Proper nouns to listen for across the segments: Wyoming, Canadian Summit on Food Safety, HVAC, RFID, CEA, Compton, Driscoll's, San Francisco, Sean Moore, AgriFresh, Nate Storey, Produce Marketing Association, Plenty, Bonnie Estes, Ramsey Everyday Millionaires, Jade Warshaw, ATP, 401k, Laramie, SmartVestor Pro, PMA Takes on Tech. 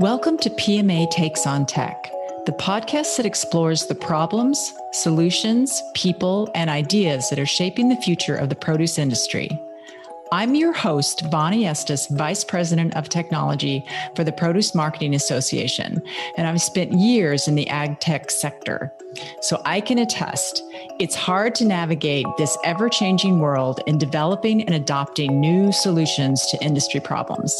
Welcome to PMA Takes on Tech, the podcast that explores the problems, solutions, people, and ideas that are shaping the future of the produce industry. I'm your host, Bonnie Estes, Vice President of Technology for the Produce Marketing Association, and I've spent years in the ag tech sector. So I can attest, it's hard to navigate this ever-changing world in developing and adopting new solutions to industry problems.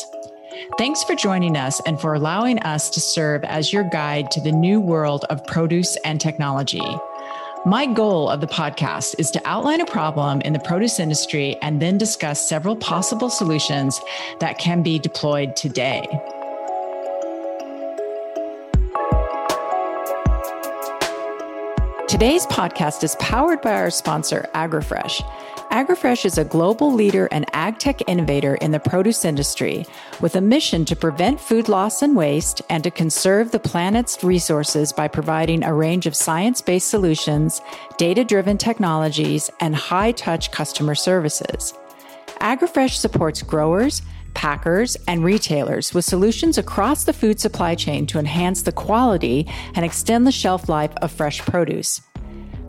Thanks for joining us and for allowing us to serve as your guide to the new world of produce and technology. My goal of the podcast is to outline a problem in the produce industry and then discuss several possible solutions that can be deployed today. Today's podcast is powered by our sponsor, AgriFresh. AgriFresh is a global leader and agtech innovator in the produce industry with a mission to prevent food loss and waste and to conserve the planet's resources by providing a range of science-based solutions, data-driven technologies, and high-touch customer services. AgriFresh supports growers, packers, and retailers with solutions across the food supply chain to enhance the quality and extend the shelf life of fresh produce.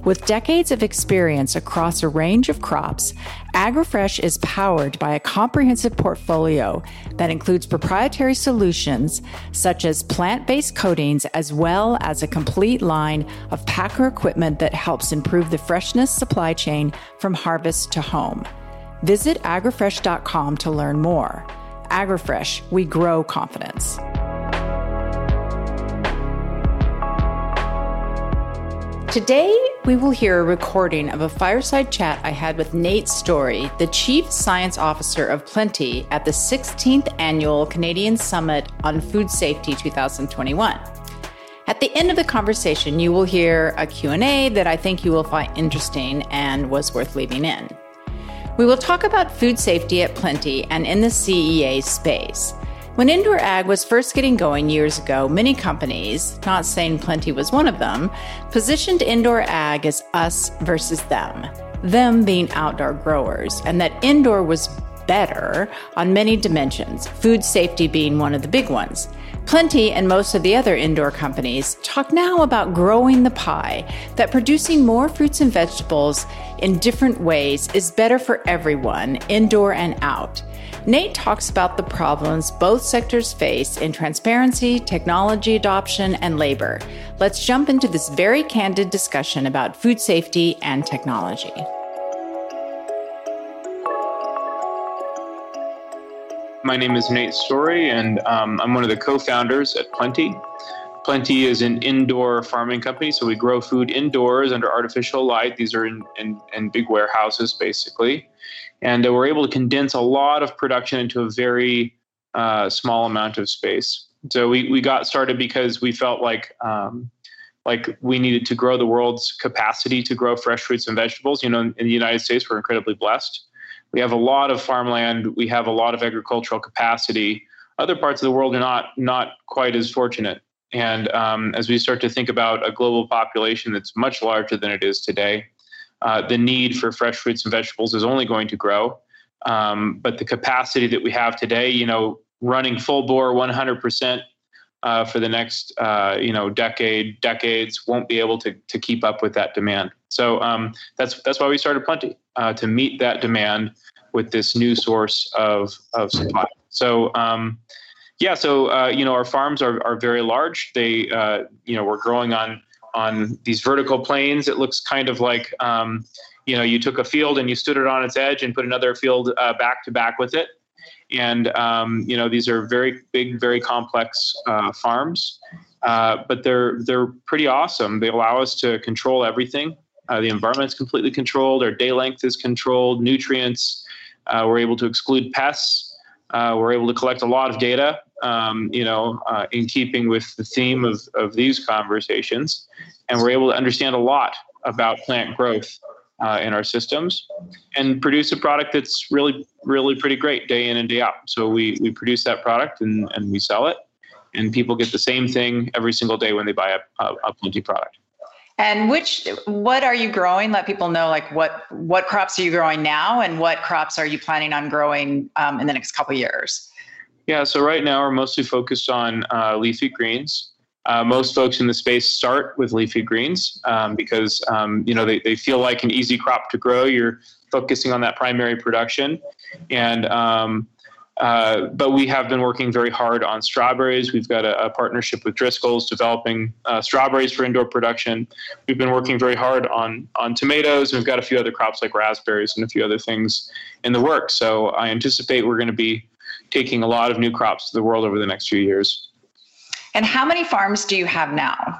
With decades of experience across a range of crops, AgriFresh is powered by a comprehensive portfolio that includes proprietary solutions such as plant-based coatings, as well as a complete line of packer equipment that helps improve the freshness supply chain from harvest to home. Visit agrifresh.com to learn more. AgriFresh, we grow confidence. Today, we will hear a recording of a fireside chat I had with Nate Storey, the Chief Science Officer of Plenty at the 16th Annual Canadian Summit on Food Safety 2021. At the end of the conversation, you will hear a Q&A that I think you will find interesting and was worth leaving in. We will talk about food safety at Plenty and in the CEA space. When indoor ag was first getting going years ago, many companies, not saying Plenty was one of them, positioned indoor ag as us versus them being outdoor growers, and that indoor was better on many dimensions, food safety being one of the big ones. Plenty and most of the other indoor companies talk now about growing the pie, that producing more fruits and vegetables in different ways is better for everyone, indoor and out. Nate talks about the problems both sectors face in transparency, technology adoption, and labor. Let's jump into this very candid discussion about food safety and technology. My name is Nate Storey, and I'm one of the co-founders at Plenty. Plenty is an indoor farming company, so we grow food indoors under artificial light. These are in big warehouses, basically. And we're able to condense a lot of production into a very small amount of space. So we got started because we felt like we needed to grow the world's capacity to grow fresh fruits and vegetables. You know, in the United States, we're incredibly blessed. We have a lot of farmland. We have a lot of agricultural capacity. Other parts of the world are not quite as fortunate. And as we start to think about a global population that's much larger than it is today, the need for fresh fruits and vegetables is only going to grow. But the capacity that we have today, you know, running full bore 100% for the next, decades won't be able to keep up with that demand. So that's why we started Plenty, to meet that demand with this new source of supply. So, our farms are very large. They, we're growing on these vertical plains. It looks kind of like, you took a field and you stood it on its edge and put another field back to back with it. And, these are very big, very complex farms, but they're pretty awesome. They allow us to control everything. The environment's completely controlled. Our day length is controlled. Nutrients. We're able to exclude pests. We're able to collect a lot of data. In keeping with the theme of these conversations. And we're able to understand a lot about plant growth in our systems and produce a product that's really, really pretty great day in and day out. So we produce that product and we sell it, and people get the same thing every single day when they buy a Plenty product. And what are you growing? Let people know, like, what crops are you growing now and what crops are you planning on growing in the next couple of years? Yeah, so right now we're mostly focused on leafy greens. Most folks in the space start with leafy greens because, they feel like an easy crop to grow. You're focusing on that primary production. And but we have been working very hard on strawberries. We've got a partnership with Driscoll's developing strawberries for indoor production. We've been working very hard on tomatoes. And we've got a few other crops like raspberries and a few other things in the works. So I anticipate we're going to be taking a lot of new crops to the world over the next few years. And how many farms do you have now?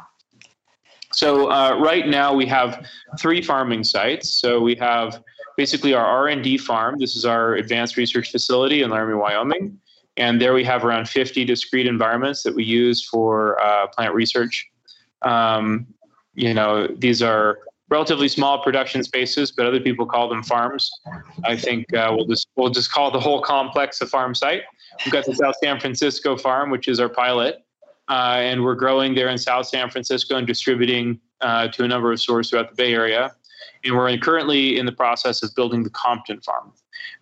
So right now we have 3 farming sites. So we have basically our R&D farm. This is our advanced research facility in Laramie, Wyoming. And there we have around 50 discrete environments that we use for plant research. These are relatively small production spaces, but other people call them farms. I think we'll just call the whole complex a farm site. We've got the South San Francisco farm, which is our pilot. And we're growing there in South San Francisco and distributing to a number of stores throughout the Bay Area. And we're currently in the process of building the Compton farm,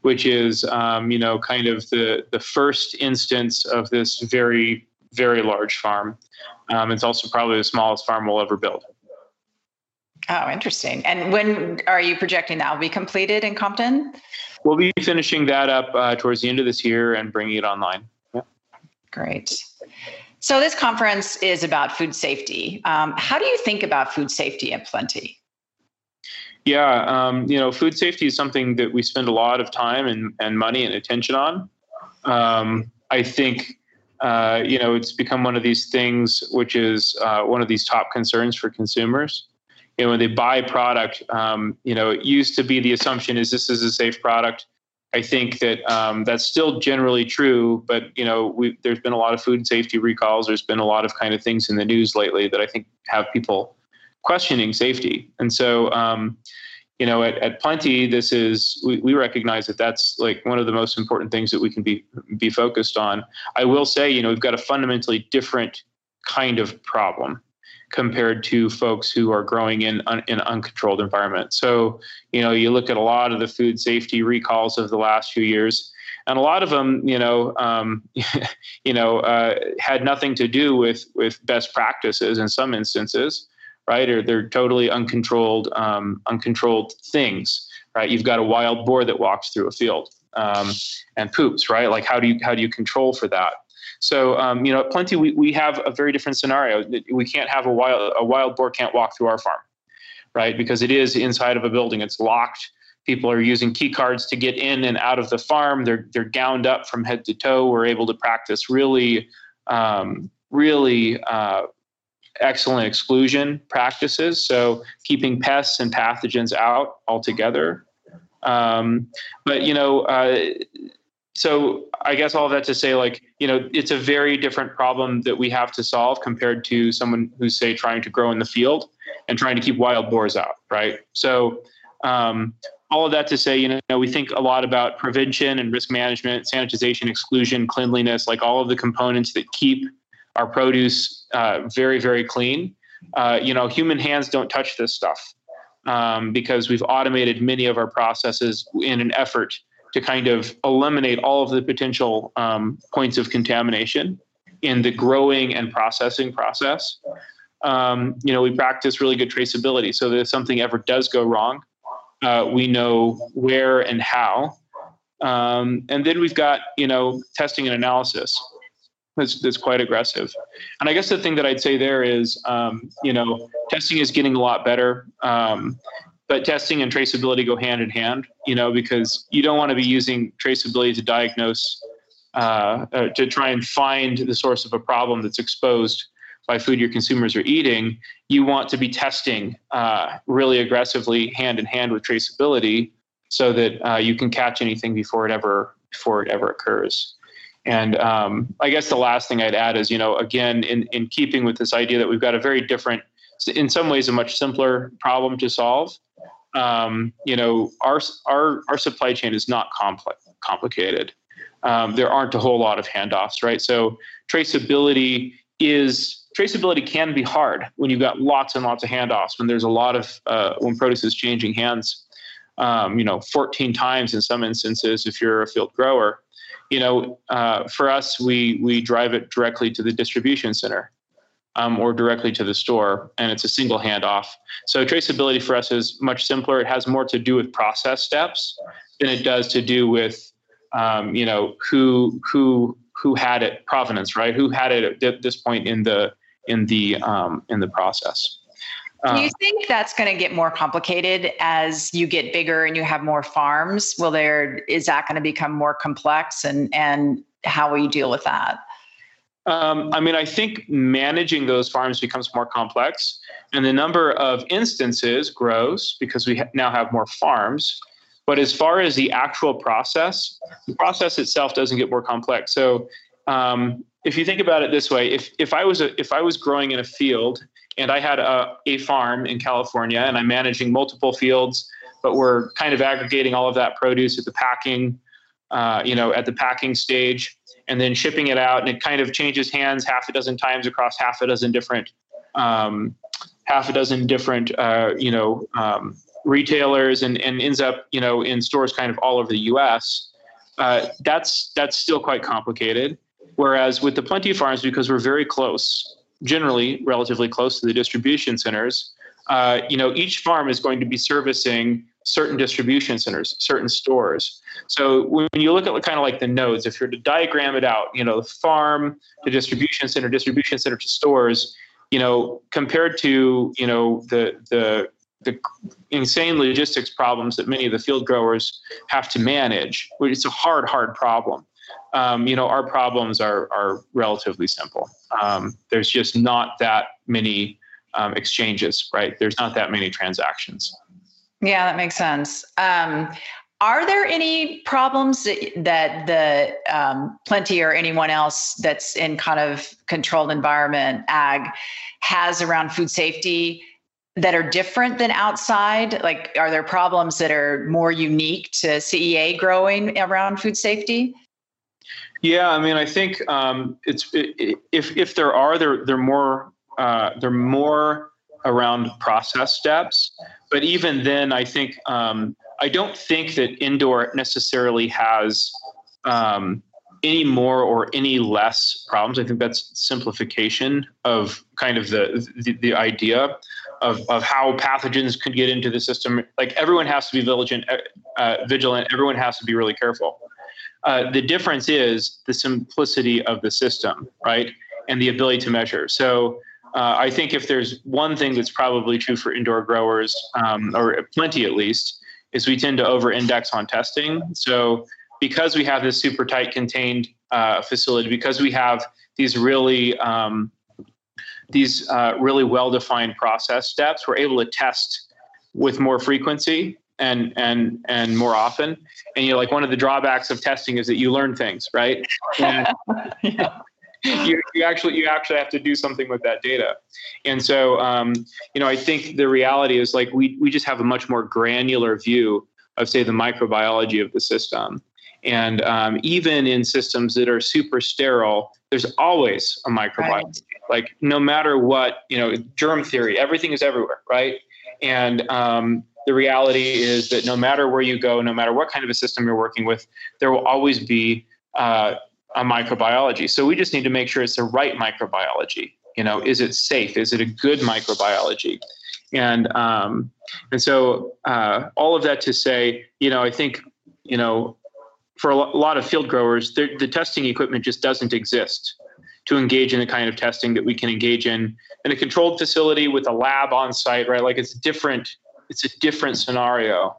which is, kind of the first instance of this very, very large farm. It's also probably the smallest farm we'll ever build. Oh, interesting. And when are you projecting that will be completed in Compton? We'll be finishing that up towards the end of this year and bringing it online. Yeah. Great. So this conference is about food safety. How do you think about food safety at Plenty? Yeah, food safety is something that we spend a lot of time and money and attention on. I think, it's become one of these things which is one of these top concerns for consumers. You know, when they buy product, it used to be the assumption is this is a safe product. I think that that's still generally true, but, there's been a lot of food safety recalls. There's been a lot of kind of things in the news lately that I think have people questioning safety. And so, at Plenty, this is, we recognize that that's like one of the most important things that we can be focused on. I will say, we've got a fundamentally different kind of problem compared to folks who are growing in uncontrolled environments. So, you look at a lot of the food safety recalls of the last few years, and a lot of them, had nothing to do with best practices in some instances, right? Or they're totally uncontrolled things, right? You've got a wild boar that walks through a field and poops, right? Like, how do you control for that? So, at Plenty, we have a very different scenario. We can't have a wild boar can't walk through our farm, right? Because it is inside of a building. It's locked. People are using key cards to get in and out of the farm. They're gowned up from head to toe. We're able to practice really excellent exclusion practices. So keeping pests and pathogens out altogether. So I guess all of that to say, it's a very different problem that we have to solve compared to someone who's, say, trying to grow in the field and trying to keep wild boars out, right? So all of that to say, we think a lot about prevention and risk management, sanitization, exclusion, cleanliness, like all of the components that keep our produce very, very clean. Human hands don't touch this stuff because we've automated many of our processes in an effort to kind of eliminate all of the potential points of contamination in the growing and processing process. We practice really good traceability so that if something ever does go wrong, we know where and how. And then we've got, testing and analysis that's quite aggressive. And I guess the thing that I'd say there is, testing is getting a lot better. But testing and traceability go hand in hand, because you don't want to be using traceability to diagnose, to try and find the source of a problem that's exposed by food your consumers are eating. You want to be testing really aggressively hand in hand with traceability so that you can catch anything before it ever occurs. And I guess the last thing I'd add is, again, in keeping with this idea that we've got a very different, in some ways, a much simpler problem to solve. Our supply chain is not complicated. There aren't a whole lot of handoffs, right? So traceability can be hard when you've got lots and lots of handoffs, when there's a lot of, when produce is changing hands, 14 times in some instances, if you're a field grower. you know, for us, we drive it directly to the distribution center or directly to the store, and it's a single handoff. So traceability for us is much simpler. It has more to do with process steps than it does to do with, you know, who had it, provenance, right? Who had it at this point in the process. Do you think that's going to get more complicated as you get bigger and you have more farms? Is that going to become more complex, and how will you deal with that? I mean, I think managing those farms becomes more complex, and the number of instances grows because we now have more farms. But as far as the actual process, the process itself doesn't get more complex. So if you think about it this way, if I was growing in a field and I had a farm in California and I'm managing multiple fields, but we're kind of aggregating all of that produce at the packing, at the packing stage, and then shipping it out, and it kind of changes hands half a dozen times across half a dozen different retailers, and ends up, you know, in stores kind of all over the U.S. That's still quite complicated. Whereas with the Plenty farms, because we're very close, generally relatively close to the distribution centers, each farm is going to be servicing certain distribution centers, certain stores. So when you look at kind of like the nodes, if you're to diagram it out, you know, the farm to distribution center to stores, you know, compared to, you know, the insane logistics problems that many of the field growers have to manage, it's a hard problem. Our problems are relatively simple. There's just not that many exchanges, right? There's not that many transactions. Yeah, that makes sense. Are there any problems that the Plenty or anyone else that's in kind of controlled environment ag has around food safety that are different than outside? Like, are there problems that are more unique to CEA growing around food safety? Yeah, I mean, I think if there are, they're more around process steps. But even then, I think I don't think that indoor necessarily has any more or any less problems. I think that's simplification of kind of the idea of how pathogens could get into the system. Like, everyone has to be vigilant. Everyone has to be really careful. The difference is the simplicity of the system, right? And the ability to measure. So I think if there's one thing that's probably true for indoor growers, or Plenty at least, is we tend to over-index on testing. So because we have this super tight contained facility, because we have these really well-defined process steps, we're able to test with more frequency and more often. And, you know, like, one of the drawbacks of testing is that you learn things, right? Yeah. You actually have to do something with that data. And so, I think the reality is, like, we just have a much more granular view of, say, the microbiology of the system. And even in systems that are super sterile, there's always a microbiome. Right. Like, no matter what, you know, germ theory, everything is everywhere, right? And the reality is that no matter where you go, no matter what kind of a system you're working with, there will always be a microbiology. So we just need to make sure it's the right microbiology. You know, is it safe? Is it a good microbiology? And so all of that to say, you know, I think, you know, for a lot of field growers, the testing equipment just doesn't exist to engage in the kind of testing that we can engage in a controlled facility with a lab on site, right? Like, it's a different scenario.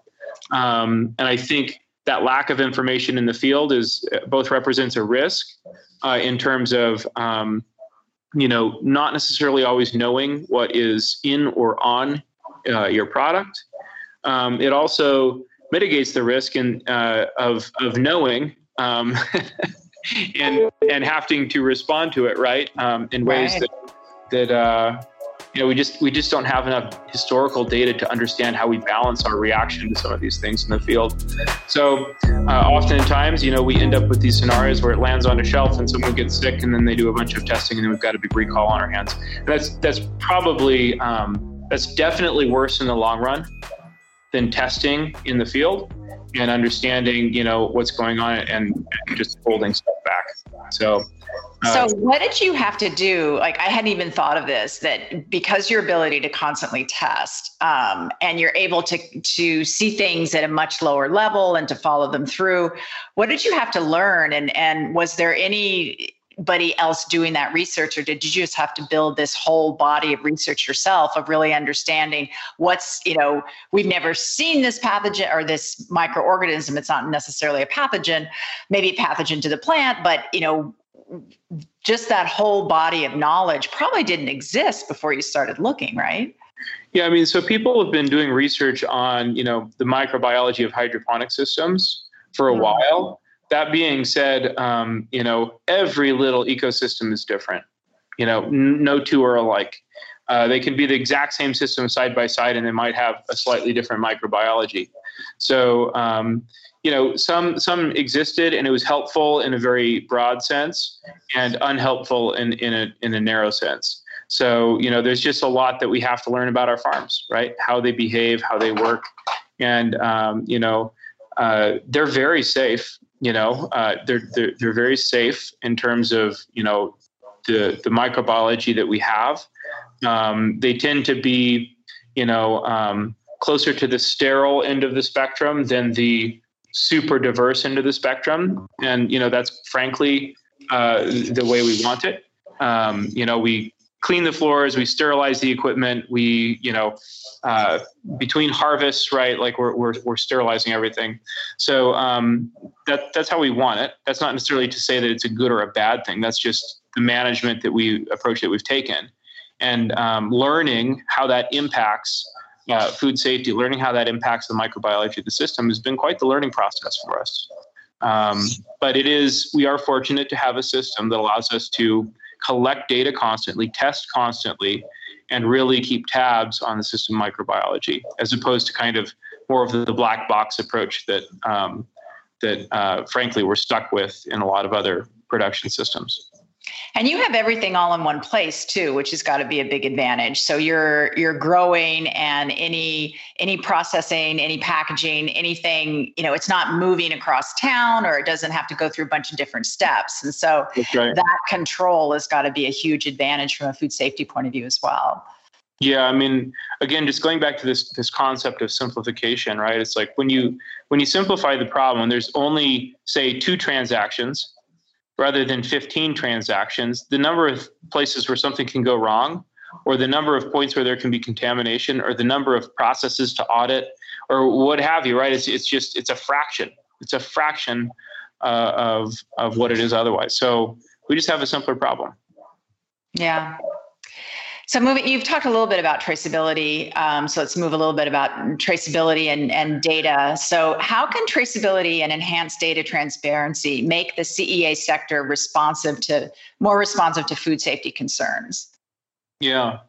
And I think that lack of information in the field is both represents a risk in terms of, not necessarily always knowing what is in or on your product. It also mitigates the risk of knowing and having to respond to it, right? In ways that we just don't have enough historical data to understand how we balance our reaction to some of these things in the field. So oftentimes, you know, we end up with these scenarios where it lands on a shelf and someone gets sick, and then they do a bunch of testing, and then we've got a big recall on our hands. And that's probably that's definitely worse in the long run than testing in the field. and understanding, you know, what's going on and just holding stuff back. So what did you have to do? Like, I hadn't even thought of this, that because your ability to constantly test, and you're able to see things at a much lower level and to follow them through, what did you have to learn? And was there anybody else doing that research, or did you just have to build this whole body of research yourself of really understanding what's, you know, we've never seen this pathogen or this microorganism. It's not necessarily a pathogen, maybe a pathogen to the plant, but, you know, just that whole body of knowledge probably didn't exist before you started looking, right? Yeah, I mean, so people have been doing research on, you know, the microbiology of hydroponic systems for a while. That being said, you know, every little ecosystem is different. You know, no two are alike. They can be the exact same system side by side, and they might have a slightly different microbiology. So, you know, some existed, and it was helpful in a very broad sense and unhelpful in a narrow sense. So, you know, there's just a lot that we have to learn about our farms, right? How they behave, how they work. And, you know, they're very safe, you know, they're very safe in terms of, you know, the microbiology that we have. They tend to be, you know, closer to the sterile end of the spectrum than the super diverse end of the spectrum. And, you know, that's frankly the way we want it. You know, we clean the floors, we sterilize the equipment, we, you know, between harvests, right? Like we're sterilizing everything. So that's how we want it. That's not necessarily to say that it's a good or a bad thing. That's just the management that we approach that we've taken. And learning how that impacts food safety, learning how that impacts the microbiology of the system has been quite the learning process for us. But we are fortunate to have a system that allows us to collect data constantly, test constantly, and really keep tabs on the system microbiology, as opposed to kind of more of the black box approach that, frankly, we're stuck with in a lot of other production systems. And you have everything all in one place too, which has got to be a big advantage. So you're growing, and any processing, any packaging, anything, you know, it's not moving across town, or it doesn't have to go through a bunch of different steps. And so that control has got to be a huge advantage from a food safety point of view as well. Yeah, I mean, again, just going back to this concept of simplification, right? It's like when you simplify the problem, there's only, say, 2 transactions rather than 15 transactions, the number of places where something can go wrong, or the number of points where there can be contamination, or the number of processes to audit, or what have you, right? It's a fraction. It's a fraction of what it is otherwise. So we just have a simpler problem. Yeah. So you've talked a little bit about traceability. So let's move a little bit about traceability and data. So how can traceability and enhanced data transparency make the CEA sector more responsive to food safety concerns? Yeah,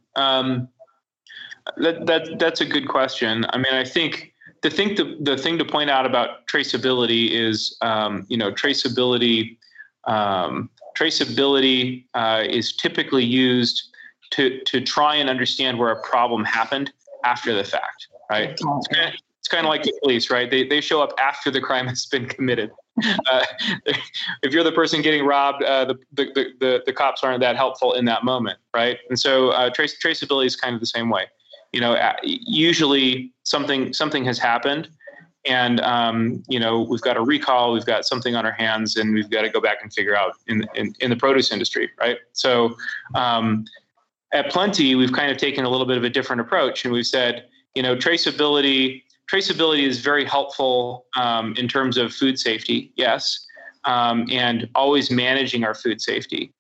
that's a good question. I mean, I think the thing to point out about traceability is, you know, traceability is typically used to try and understand where a problem happened after the fact, right? It's kind of like the police, right? They show up after the crime has been committed. If you're the person getting robbed, the cops aren't that helpful in that moment, right? And so traceability is kind of the same way. You know, usually something has happened, and you know, we've got a recall, we've got something on our hands, and we've got to go back and figure out in the produce industry, right? So. At Plenty, we've kind of taken a little bit of a different approach, and we've said, you know, traceability is very helpful in terms of food safety, yes, and always managing our food safety.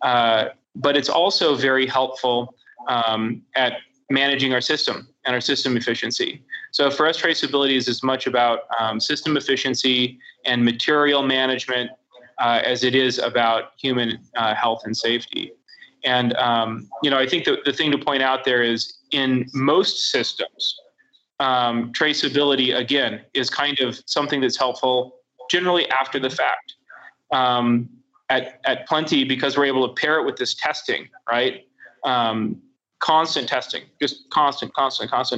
But it's also very helpful at managing our system and our system efficiency. So for us, traceability is as much about system efficiency and material management as it is about human health and safety. And, you know, I think the thing to point out there is in most systems, traceability, again, is kind of something that's helpful generally after the fact. At Plenty, because we're able to pair it with this testing, right? Constant testing, just constant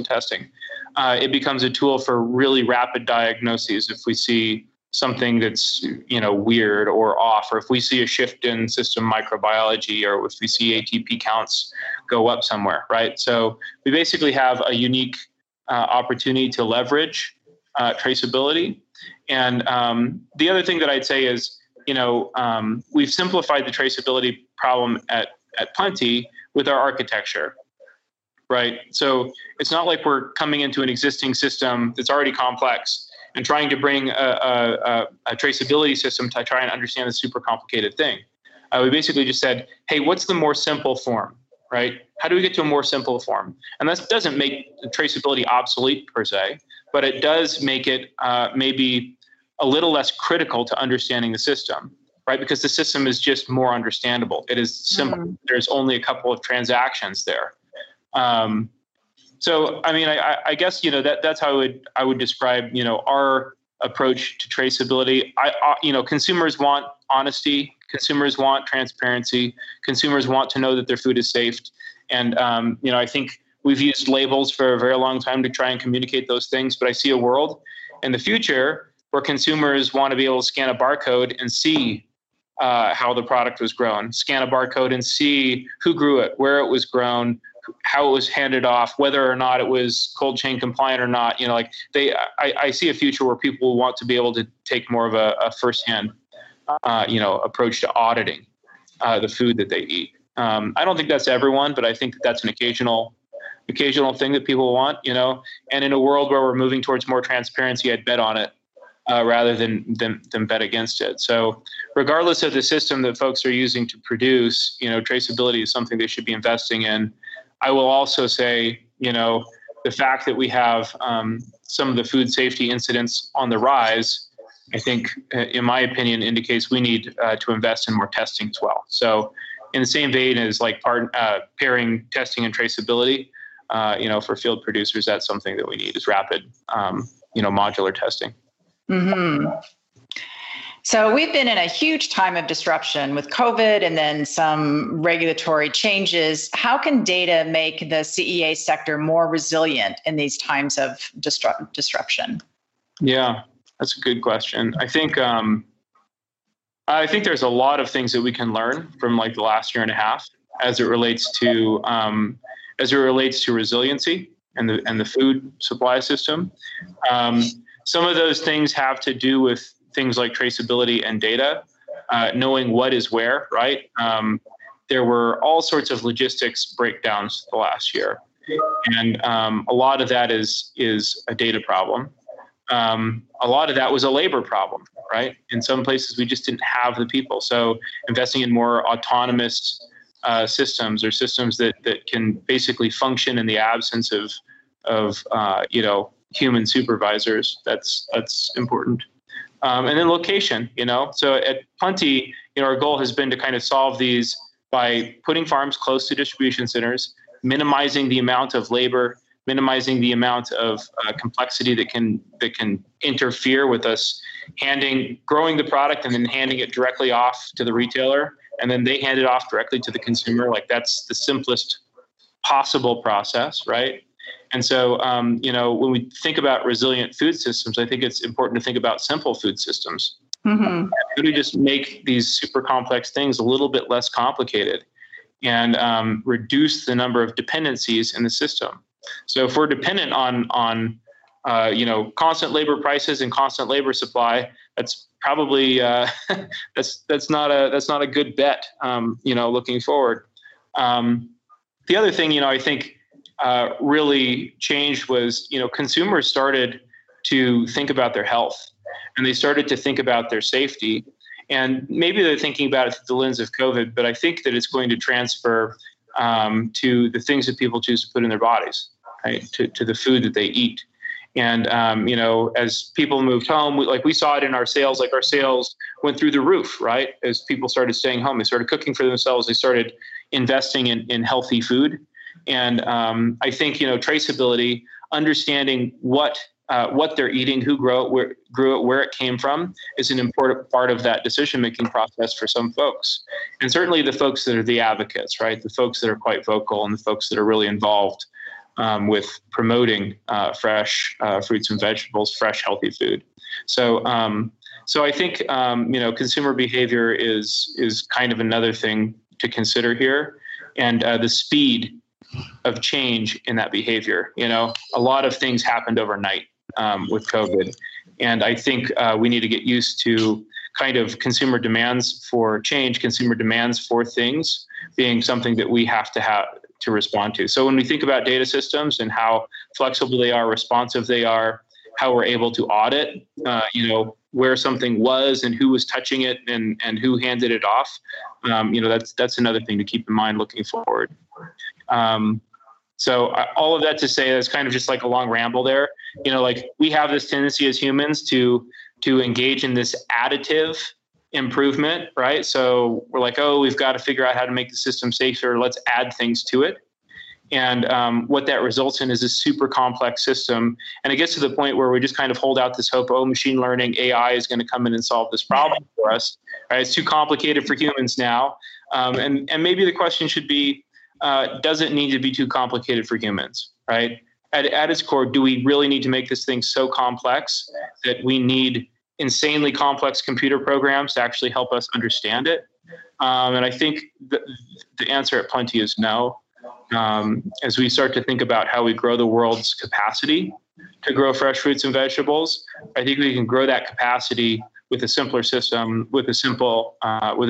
testing. it becomes a tool for really rapid diagnoses. If we see something that's, you know, weird or off, or if we see a shift in system microbiology, or if we see ATP counts go up somewhere, right? So we basically have a unique opportunity to leverage traceability. And the other thing that I'd say is, you know, we've simplified the traceability problem at Plenty with our architecture, right? So it's not like we're coming into an existing system that's already complex and trying to bring a traceability system to try and understand a super complicated thing. We basically just said, hey, what's the more simple form, right? How do we get to a more simple form? And that doesn't make traceability obsolete per se, but it does make it maybe a little less critical to understanding the system, right? Because the system is just more understandable. It is simple. Mm-hmm. There's only a couple of transactions there. So, I mean, I guess, you know, that's how I would describe, you know, our approach to traceability. You know, consumers want honesty. Consumers want transparency. Consumers want to know that their food is safe. And, you know, I think we've used labels for a very long time to try and communicate those things. But I see a world in the future where consumers want to be able to scan a barcode and see how the product was grown, scan a barcode and see who grew it, where it was grown, how it was handed off, whether or not it was cold chain compliant or not. You know, like I see a future where people want to be able to take more of a firsthand, you know, approach to auditing the food that they eat. I don't think that's everyone, but I think that's an occasional thing that people want, you know, and in a world where we're moving towards more transparency, I'd bet on it rather than bet against it. So regardless of the system that folks are using to produce, you know, traceability is something they should be investing in. I will also say, you know, the fact that we have some of the food safety incidents on the rise, I think, in my opinion, indicates we need to invest in more testing as well. So in the same vein as like pairing testing and traceability, you know, for field producers, that's something that we need is rapid, you know, modular testing. Mm-hmm. So we've been in a huge time of disruption with COVID and then some regulatory changes. How can data make the CEA sector more resilient in these times of disruption? Yeah, that's a good question. I think there's a lot of things that we can learn from like the last year and a half as it relates to resiliency and the food supply system. Some of those things have to do with things like traceability and data, knowing what is where, right? There were all sorts of logistics breakdowns the last year. And a lot of that is a data problem. A lot of that was a labor problem, right? In some places, we just didn't have the people. So investing in more autonomous systems or systems that can basically function in the absence of you know, human supervisors, that's important. And then location, you know, so at Plenty, you know, our goal has been to kind of solve these by putting farms close to distribution centers, minimizing the amount of labor, minimizing the amount of complexity that can interfere with us growing the product and then handing it directly off to the retailer. And then they hand it off directly to the consumer. Like that's the simplest possible process, right? And so, you know, when we think about resilient food systems, I think it's important to think about simple food systems. Mm-hmm. How do we just make these super complex things a little bit less complicated and reduce the number of dependencies in the system? So if we're dependent on you know, constant labor prices and constant labor supply, that's probably that's not a good bet, you know, looking forward. The other thing, you know, I think. Really changed was, you know, consumers started to think about their health and they started to think about their safety. And maybe they're thinking about it through the lens of COVID, but I think that it's going to transfer to the things that people choose to put in their bodies, right? To the food that they eat. And, you know, as people moved home, we saw it in our sales, like our sales went through the roof, right? As people started staying home, they started cooking for themselves. They started investing in healthy food. And I think, you know, traceability, understanding what they're eating, who grew it, where it came from is an important part of that decision-making process for some folks. And certainly the folks that are the advocates, right? The folks that are quite vocal and the folks that are really involved with promoting fresh fruits and vegetables, fresh, healthy food. So, so I think, you know, consumer behavior is kind of another thing to consider here, and the speed of change in that behavior. You know, a lot of things happened overnight with COVID. And I think we need to get used to kind of consumer demands for change, consumer demands for things being something that we have to respond to. So when we think about data systems and how flexible they are, responsive they are, how we're able to audit, you know, where something was and who was touching it and who handed it off. You know, that's another thing to keep in mind looking forward. So all of that to say, that's kind of just like a long ramble there. You know, like we have this tendency as humans to engage in this additive improvement, right? So we're like, oh, we've got to figure out how to make the system safer. Let's add things to it. And what that results in is a super complex system. And it gets to the point where we just kind of hold out this hope, oh, machine learning, AI is going to come in and solve this problem for us. Right? It's too complicated for humans now. And maybe the question should be, does it need to be too complicated for humans, right? At its core, do we really need to make this thing so complex that we need insanely complex computer programs to actually help us understand it? And I think the answer at Plenty is no. As we start to think about how we grow the world's capacity to grow fresh fruits and vegetables, I think we can grow that capacity with a simpler system, with a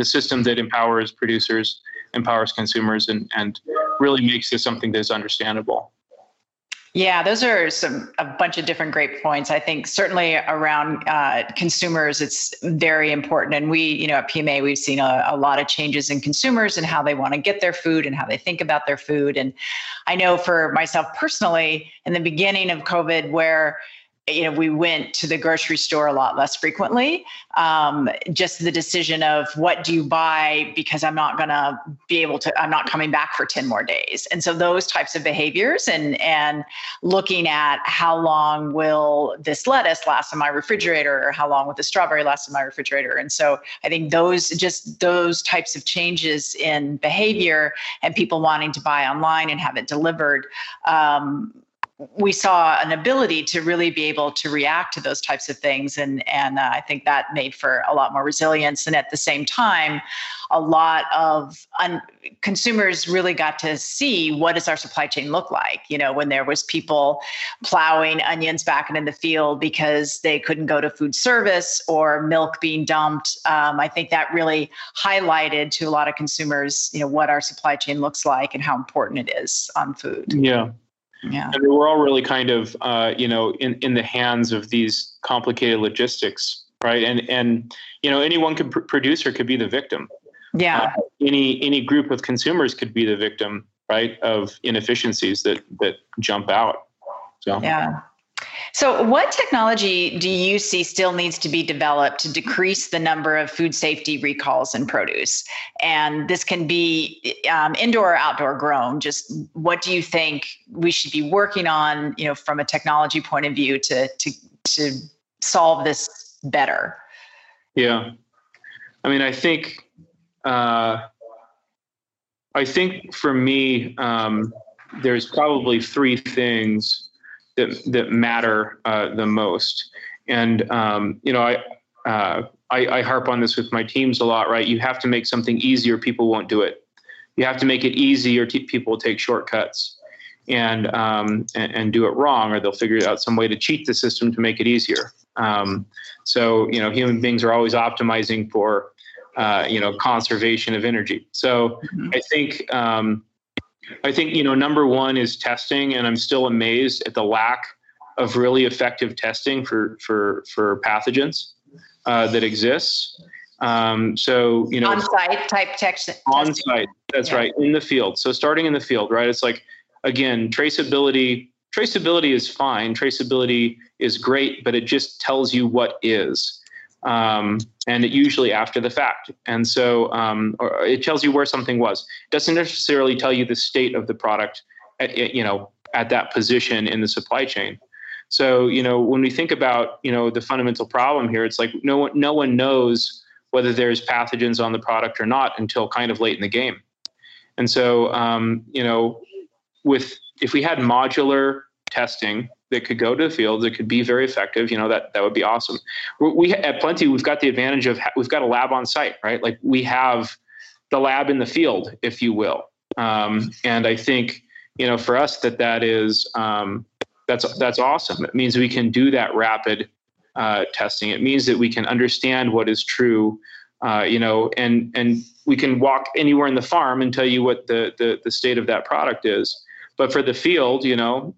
system that empowers producers, empowers consumers, and really makes this something that is understandable. Yeah, those are a bunch of different great points. I think certainly around consumers, it's very important. And we, you know, at PMA, we've seen a lot of changes in consumers and how they want to get their food and how they think about their food. And I know for myself personally, in the beginning of COVID, where you know, we went to the grocery store a lot less frequently. Just the decision of what do you buy, because I'm not going to be able to, I'm not coming back for 10 more days. And so those types of behaviors and looking at how long will this lettuce last in my refrigerator, or how long will the strawberry last in my refrigerator. And so I think those types of changes in behavior and people wanting to buy online and have it delivered, we saw an ability to really be able to react to those types of things. And I think that made for a lot more resilience. And at the same time, a lot of consumers really got to see, what does our supply chain look like? You know, when there was people plowing onions back into the field because they couldn't go to food service, or milk being dumped. I think that really highlighted to a lot of consumers, you know, what our supply chain looks like and how important it is on food. Yeah. Yeah. And we're all really kind of, you know, in the hands of these complicated logistics, right? And you know, any one producer could be the victim. Yeah. Any group of consumers could be the victim, right, of inefficiencies that jump out. So. Yeah. So what technology do you see still needs to be developed to decrease the number of food safety recalls in produce? And this can be indoor or outdoor grown. Just what do you think we should be working on, you know, from a technology point of view to solve this better? Yeah. I mean, I think for me, there's probably three things that matter the most. And, you know, I harp on this with my teams a lot, right? You have to make something easier, people won't do it. You have to make it easier, people will take shortcuts and do it wrong, or they'll figure out some way to cheat the system to make it easier. So, you know, human beings are always optimizing for, you know, conservation of energy. So I think, you know, number one is testing, and I'm still amazed at the lack of really effective testing for pathogens that exists. So, you know, on-site type testing. On-site, that's right, in the field. So starting in the field, right? It's like, again, traceability is fine. Traceability is great, but it just tells you what is. And it usually after the fact. And so or it tells you where something was. It doesn't necessarily tell you the state of the product at that position in the supply chain. So, you know, when we think about, you know, the fundamental problem here, it's like no one knows whether there's pathogens on the product or not until kind of late in the game. And so, you know, if we had modular testing that could go to the field, that could be very effective, you know, that would be awesome. We at Plenty, we've got the advantage of, we've got a lab on site, right? Like we have the lab in the field, if you will. And I think, you know, for us that is, that's awesome. It means we can do that rapid testing. It means that we can understand what is true, you know, and we can walk anywhere in the farm and tell you what the state of that product is. But for the field, you know,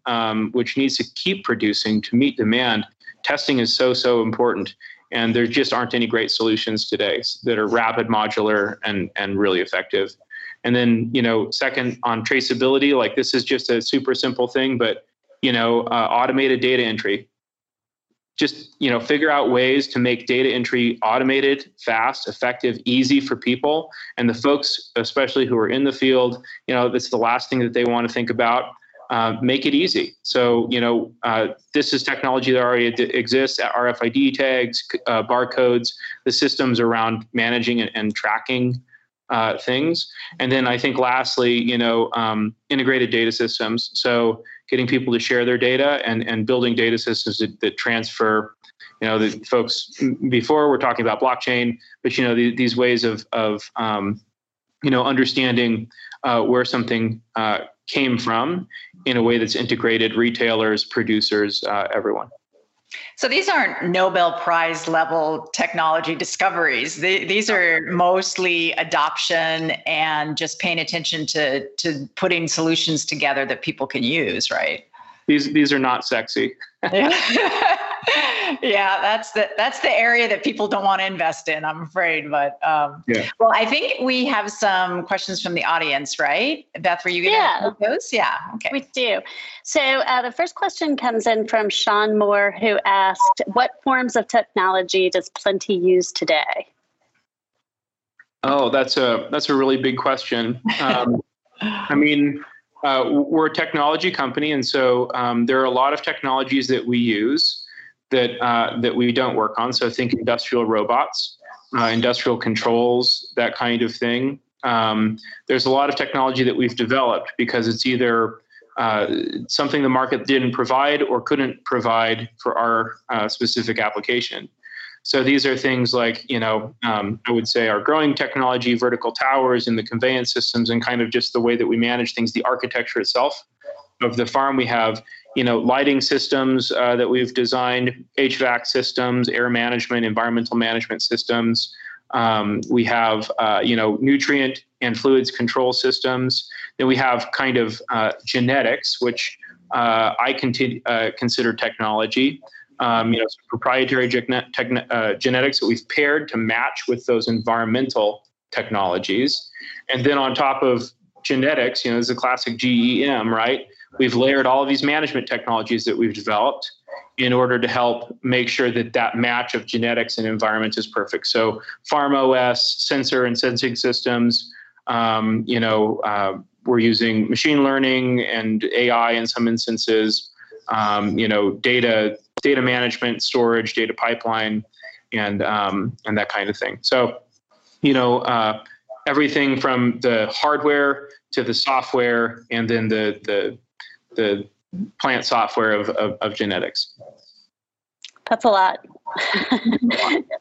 which needs to keep producing to meet demand, testing is so important. And there just aren't any great solutions today that are rapid, modular, and really effective. And then, you know, second on traceability, like this is just a super simple thing, but, you know, automated data entry. Just, you know, figure out ways to make data entry automated, fast, effective, easy for people. And the folks, especially who are in the field, you know, that's the last thing that they want to think about. Make it easy. So, you know, this is technology that already exists, at RFID tags, barcodes, the systems around managing and tracking things. And then I think lastly, you know, integrated data systems. So getting people to share their data and building data systems that transfer, you know, the folks before we're talking about blockchain, but, you know, these ways of you know, understanding where something came from in a way that's integrated retailers, producers, everyone. So these aren't Nobel Prize level technology discoveries. These are mostly adoption and just paying attention to putting solutions together that people can use, right? These are not sexy. Yeah, that's the area that people don't want to invest in, I'm afraid. But yeah. Well, I think we have some questions from the audience, right? Beth, were you going to answer those? Yeah, okay. We do. So the first question comes in from Sean Moore, who asked, "What forms of technology does Plenty use today?" Oh, that's a really big question. I mean, we're a technology company, and so there are a lot of technologies that we use that we don't work on. So think industrial robots, industrial controls, that kind of thing. There's a lot of technology that we've developed because it's either something the market didn't provide or couldn't provide for our specific application. So these are things like, you know, I would say our growing technology, vertical towers and the conveyance systems and kind of just the way that we manage things, the architecture itself of the farm. We have, you know, lighting systems that we've designed, HVAC systems, air management, environmental management systems. We have, you know, nutrient and fluids control systems. Then we have kind of genetics, which I consider technology. You know, some proprietary genetics that we've paired to match with those environmental technologies. And then on top of genetics, you know, there's a classic GEM, right? We've layered all of these management technologies that we've developed in order to help make sure that match of genetics and environment is perfect. So Farm OS, sensor and sensing systems, you know, we're using machine learning and AI in some instances, you know, data management, storage, data pipeline, and that kind of thing. So, you know, everything from the hardware to the software, and then the plant software of genetics. That's a lot.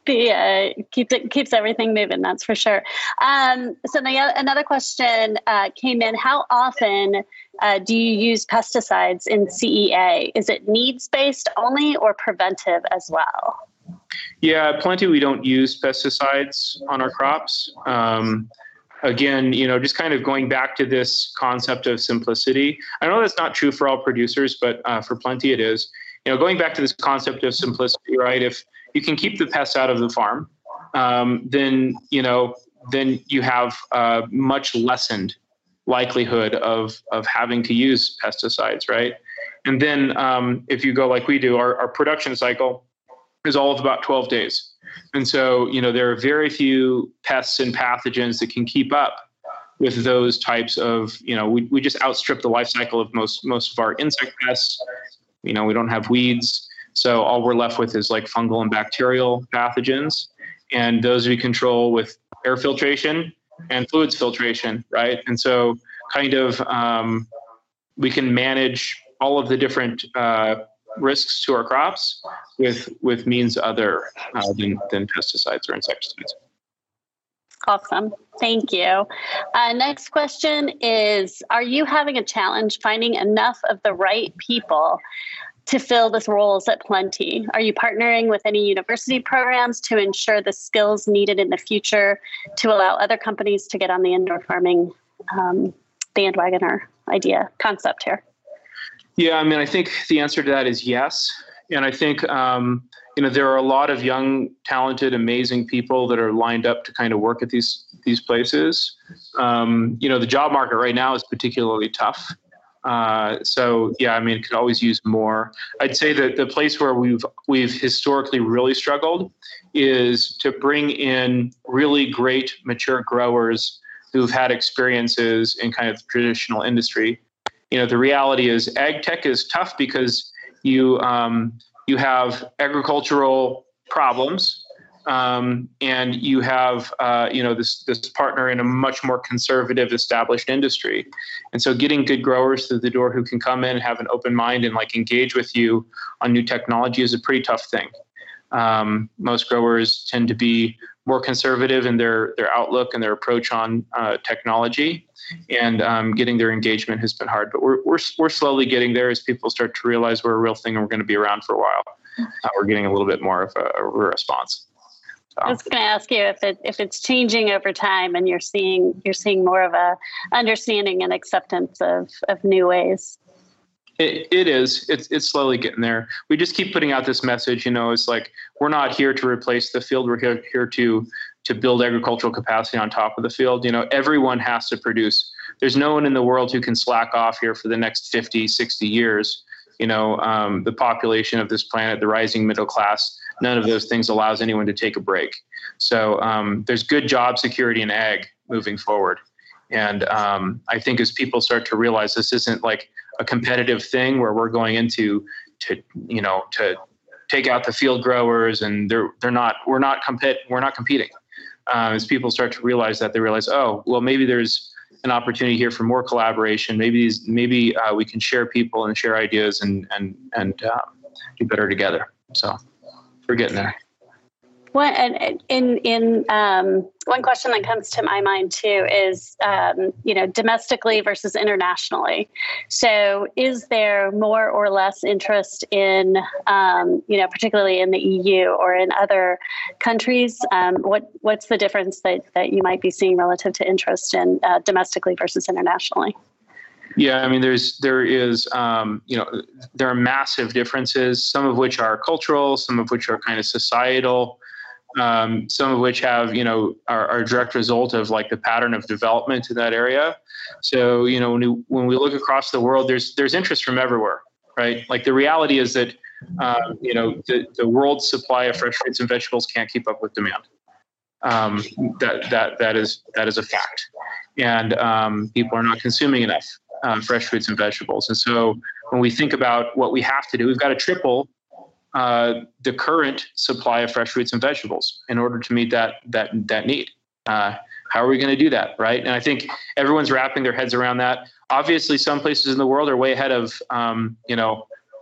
Keeps everything moving, that's for sure. So another question came in. How often do you use pesticides in CEA? Is it needs-based only or preventive as well? Yeah, Plenty we don't use pesticides on our crops. Again, you know, just kind of going back to this concept of simplicity. I know that's not true for all producers, but for Plenty it is. You know, going back to this concept of simplicity, right? If you can keep the pests out of the farm, then you have a much lessened likelihood of having to use pesticides, right? And then if you go like we do, our production cycle is all of about 12 days. And so, you know, there are very few pests and pathogens that can keep up with those types of, you know, we just outstrip the life cycle of most of our insect pests. You know, we don't have weeds. So all we're left with is like fungal and bacterial pathogens. And those we control with air filtration and fluids filtration, right? And so kind of we can manage all of the different risks to our crops with means other than pesticides or insecticides. Awesome. Thank you. Next question is, are you having a challenge finding enough of the right people to fill the roles at Plenty? Are you partnering with any university programs to ensure the skills needed in the future to allow other companies to get on the indoor farming bandwagon or concept here? Yeah, I mean, I think the answer to that is yes. And I think, there are a lot of young, talented, amazing people that are lined up to kind of work at these places. The job market right now is particularly tough. It could always use more. I'd say that the place where we've historically really struggled is to bring in really great mature growers who've had experiences in kind of traditional industry. The reality is ag tech is tough because you have agricultural problems, and you have this partner in a much more conservative, established industry. And so getting good growers through the door who can come in and have an open mind and engage with you on new technology is a pretty tough thing. Most growers tend to be more conservative in their outlook and their approach on technology, and getting their engagement has been hard. But we're slowly getting there as people start to realize we're a real thing and we're going to be around for a while. We're getting a little bit more of a response. So. I was going to ask you if it's changing over time and you're seeing more of a understanding and acceptance of new ways. It is. It's slowly getting there. We just keep putting out this message. It's we're not here to replace the field. We're here to build agricultural capacity on top of the field. Everyone has to produce. There's no one in the world who can slack off here for the next 50, 60 years. The population of this planet, the rising middle class, none of those things allows anyone to take a break. So there's good job security in ag moving forward. And I think as people start to realize this isn't a competitive thing where we're going to take out the field growers and we're not competing. As people start to realize that, they realize, maybe there's an opportunity here for more collaboration. Maybe we can share people and share ideas and do better together. So we're getting there. One question that comes to my mind too is, domestically versus internationally. So is there more or less interest in, particularly in the EU or in other countries? What's the difference that you might be seeing relative to interest in domestically versus internationally? Yeah, I mean, there are massive differences, some of which are cultural, some of which are kind of societal. Some of which have, are a direct result of the pattern of development in that area. So, when we look across the world, there's interest from everywhere, right? The reality is that, the world's supply of fresh fruits and vegetables can't keep up with demand. That is a fact. And people are not consuming enough fresh fruits and vegetables. And so when we think about what we have to do, we've got to triple the current supply of fresh fruits and vegetables in order to meet that need. How are we going to do that, right? And I think everyone's wrapping their heads around that. Obviously, some places in the world are way ahead of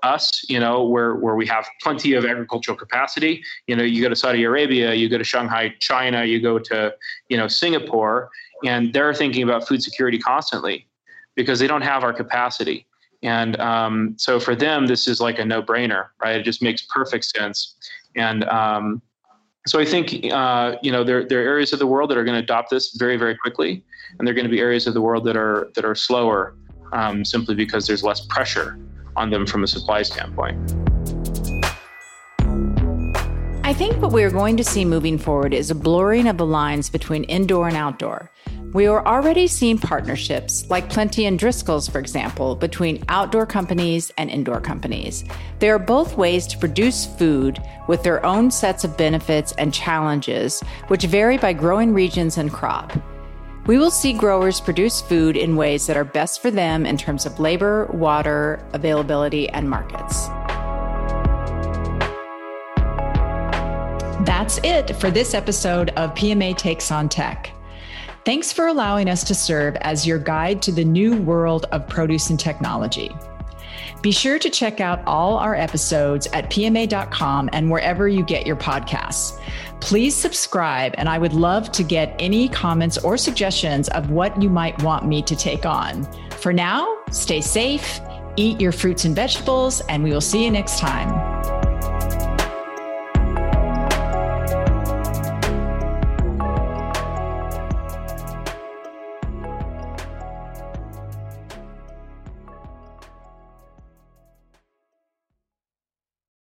us. Where we have plenty of agricultural capacity. You go to Saudi Arabia, you go to Shanghai, China, you go to Singapore, and they're thinking about food security constantly because they don't have our capacity. And so for them, this is a no-brainer, right? It just makes perfect sense. And so I think, there are areas of the world that are going to adopt this very, very quickly. And there are going to be areas of the world that are slower, simply because there's less pressure on them from a supply standpoint. I think what we're going to see moving forward is a blurring of the lines between indoor and outdoor. We are already seeing partnerships like Plenty and Driscoll's, for example, between outdoor companies and indoor companies. They are both ways to produce food with their own sets of benefits and challenges, which vary by growing regions and crop. We will see growers produce food in ways that are best for them in terms of labor, water, availability, and markets. That's it for this episode of PMA Takes on Tech. Thanks for allowing us to serve as your guide to the new world of produce and technology. Be sure to check out all our episodes at pma.com and wherever you get your podcasts. Please subscribe, and I would love to get any comments or suggestions of what you might want me to take on. For now, stay safe, eat your fruits and vegetables, and we will see you next time.